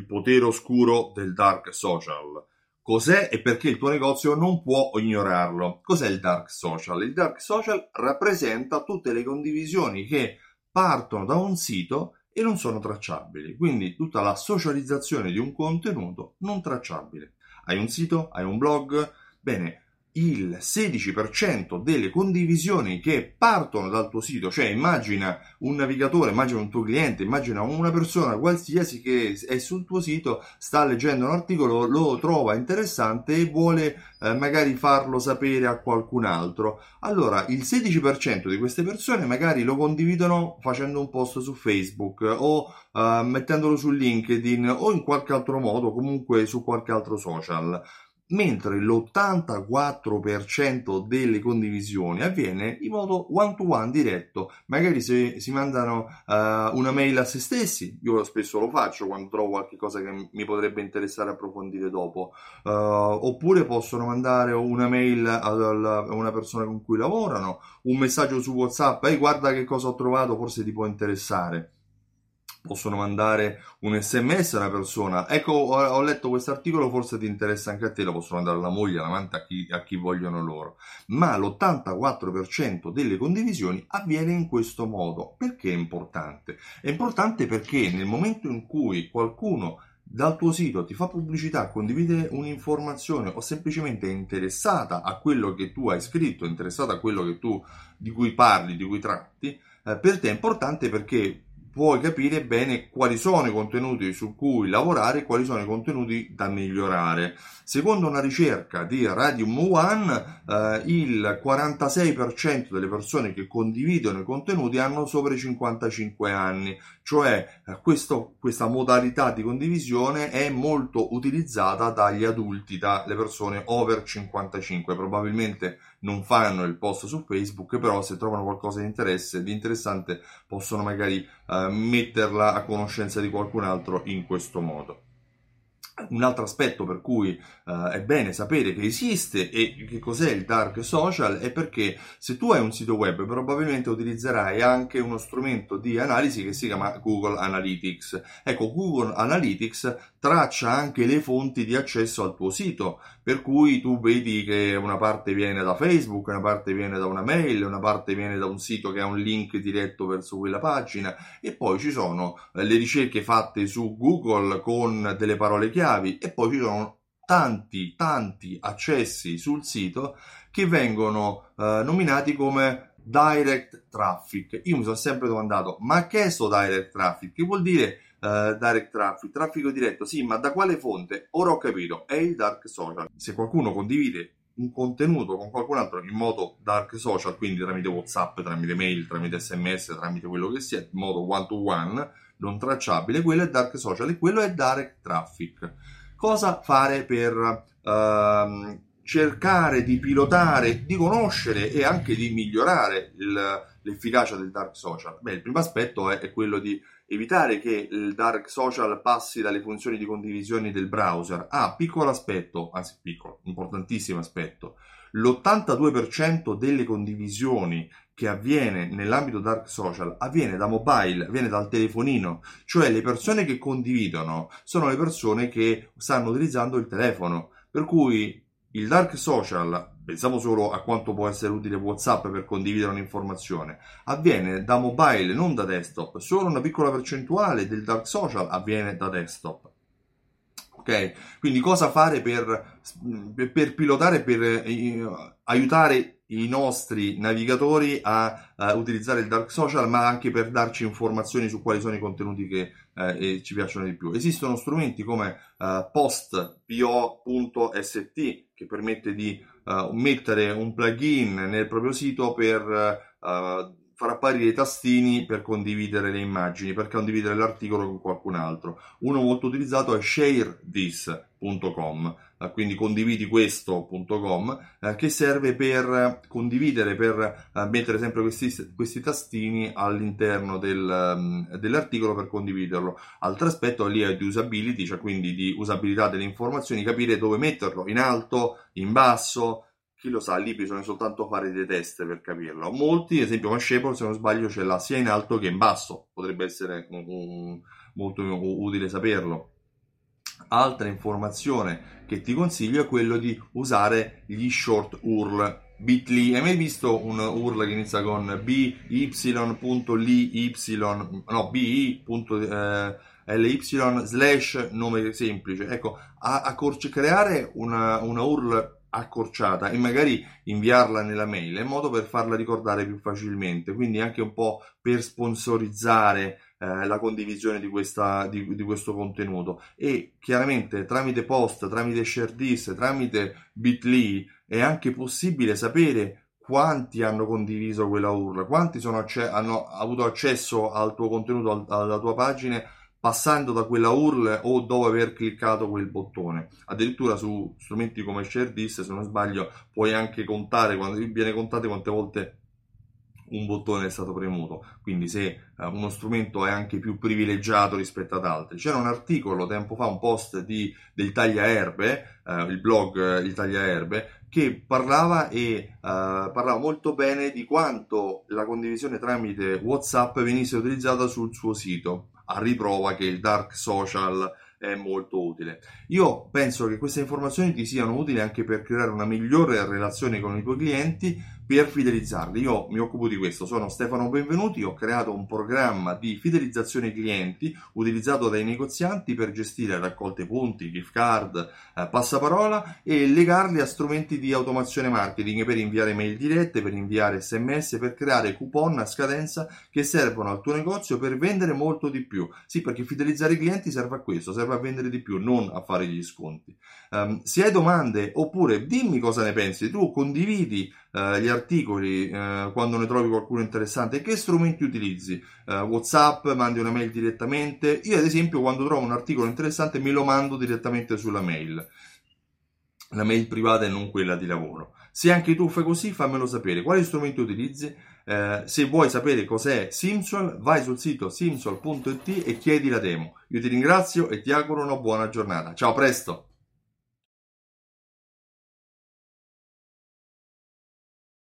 il potere oscuro del dark social. Cos'è e perché il tuo negozio non può ignorarlo? Cos'è il dark social? Il dark social rappresenta tutte le condivisioni che partono da un sito e non sono tracciabili, quindi tutta la socializzazione di un contenuto non tracciabile. Hai un sito? Hai un blog? Bene, il 16% delle condivisioni che partono dal tuo sito, cioè immagina un navigatore, immagina un tuo cliente, immagina una persona qualsiasi che è sul tuo sito, sta leggendo un articolo, lo trova interessante e vuole magari farlo sapere a qualcun altro. Allora il 16% di queste persone magari lo condividono facendo un post su Facebook o mettendolo su LinkedIn o in qualche altro modo, comunque su qualche altro social, mentre l'84% delle condivisioni avviene in modo one-to-one diretto. Magari se si mandano una mail a se stessi, io spesso lo faccio quando trovo qualche cosa che mi potrebbe interessare approfondire dopo, oppure possono mandare una mail a una persona con cui lavorano, un messaggio su WhatsApp, guarda che cosa ho trovato, forse ti può interessare. Possono mandare un sms a una persona, ecco ho letto questo articolo, forse ti interessa anche a te, lo possono mandare alla moglie, all'amante, a chi vogliono loro. Ma l'84% delle condivisioni avviene in questo modo. Perché è importante? È importante perché nel momento in cui qualcuno dal tuo sito ti fa pubblicità, condivide un'informazione o semplicemente è interessata a quello che tu hai scritto, è interessata a quello che tu, di cui parli, di cui tratti, per te è importante perché puoi capire bene quali sono i contenuti su cui lavorare e quali sono i contenuti da migliorare. Secondo una ricerca di Radium One, il 46% delle persone che condividono i contenuti hanno sopra i 55 anni, cioè questa modalità di condivisione è molto utilizzata dagli adulti, dalle persone over 55. Probabilmente non fanno il post su Facebook, però se trovano qualcosa di interessante possono magari metterla a conoscenza di qualcun altro in questo modo. Un altro aspetto per cui è bene sapere che esiste e che cos'è il dark social è perché se tu hai un sito web probabilmente utilizzerai anche uno strumento di analisi che si chiama Google Analytics. Ecco, Google Analytics traccia anche le fonti di accesso al tuo sito, per cui tu vedi che una parte viene da Facebook, una parte viene da una mail, una parte viene da un sito che ha un link diretto verso quella pagina, e poi ci sono le ricerche fatte su Google con delle parole chiave, e poi ci sono tanti accessi sul sito che vengono nominati come direct traffic. Io mi sono sempre domandato, ma che è sto direct traffic? Che vuol dire direct traffic? Traffico diretto, sì, ma da quale fonte? Ora ho capito, è il dark social. Se qualcuno condivide un contenuto con qualcun altro in modo dark social, quindi tramite WhatsApp, tramite mail, tramite SMS, tramite quello che sia, in modo one to one, non tracciabile, quello è dark social e quello è direct traffic. Cosa fare per cercare di pilotare, di conoscere e anche di migliorare l'efficacia del dark social? Beh, il primo aspetto è quello di evitare che il dark social passi dalle funzioni di condivisione del browser. Piccolo aspetto, anzi piccolo, importantissimo aspetto. L'82% delle condivisioni che avviene nell'ambito dark social avviene da mobile, avviene dal telefonino. Cioè le persone che condividono sono le persone che stanno utilizzando il telefono. Per cui il dark social, pensiamo solo a quanto può essere utile WhatsApp per condividere un'informazione, avviene da mobile, non da desktop. Solo una piccola percentuale del dark social avviene da desktop. Ok, quindi cosa fare per pilotare, per aiutare i nostri navigatori a utilizzare il dark social, ma anche per darci informazioni su quali sono i contenuti che ci piacciono di più? Esistono strumenti come postpo.st che permette di mettere un plugin nel proprio sito per far apparire i tastini per condividere le immagini, per condividere l'articolo con qualcun altro. Uno molto utilizzato è sharethis.com, quindi condividi questo.com, che serve per condividere, per mettere sempre questi tastini all'interno dell'articolo per condividerlo. Altro aspetto lì è di usability, cioè quindi di usabilità delle informazioni, capire dove metterlo, in alto, in basso. Chi lo sa, lì bisogna soltanto fare dei test per capirlo. Molti, ad esempio Mashable, se non sbaglio, ce l'ha sia in alto che in basso. Potrebbe essere molto utile saperlo. Altra informazione che ti consiglio è quello di usare gli short URL bit.ly. Hai mai visto un URL che inizia con bi.ly/nome semplice? Ecco, creare una URL accorciata e magari inviarla nella mail in modo per farla ricordare più facilmente, quindi anche un po' per sponsorizzare la condivisione di questo contenuto. E chiaramente tramite post, tramite ShareDist, tramite bit.ly è anche possibile sapere quanti hanno condiviso quella URL, quanti hanno avuto accesso al tuo contenuto, alla tua pagina, passando da quella URL o dopo aver cliccato quel bottone. Addirittura su strumenti come ShareDist, se non sbaglio, puoi anche contare, viene contato quante volte un bottone è stato premuto. Quindi se uno strumento è anche più privilegiato rispetto ad altri. C'era un articolo tempo fa, un post del Tagliaerbe, il blog il Tagliaerbe, che parlava molto bene di quanto la condivisione tramite WhatsApp venisse utilizzata sul suo sito, a riprova che il Dark Social è molto utile. Io penso che queste informazioni ti siano utili anche per creare una migliore relazione con i tuoi clienti, per fidelizzarli. Io mi occupo di questo, sono Stefano Benvenuti, ho creato un programma di fidelizzazione clienti utilizzato dai negozianti per gestire raccolte punti, gift card, passaparola e legarli a strumenti di automazione marketing per inviare mail dirette, per inviare SMS, per creare coupon a scadenza che servono al tuo negozio per vendere molto di più. Sì, perché fidelizzare i clienti serve a questo, serve a vendere di più, non a fare gli sconti. Se hai domande, oppure dimmi cosa ne pensi, tu condividi gli articoli quando ne trovi qualcuno interessante, che strumenti utilizzi, WhatsApp, mandi una mail direttamente. Io ad esempio quando trovo un articolo interessante me lo mando direttamente sulla mail, la mail privata e non quella di lavoro. Se anche tu fai così, fammelo sapere quali strumenti utilizzi. Se vuoi sapere cos'è Simsol, vai sul sito simsol.it e chiedi la demo. Io ti ringrazio e ti auguro una buona giornata. Ciao, a presto!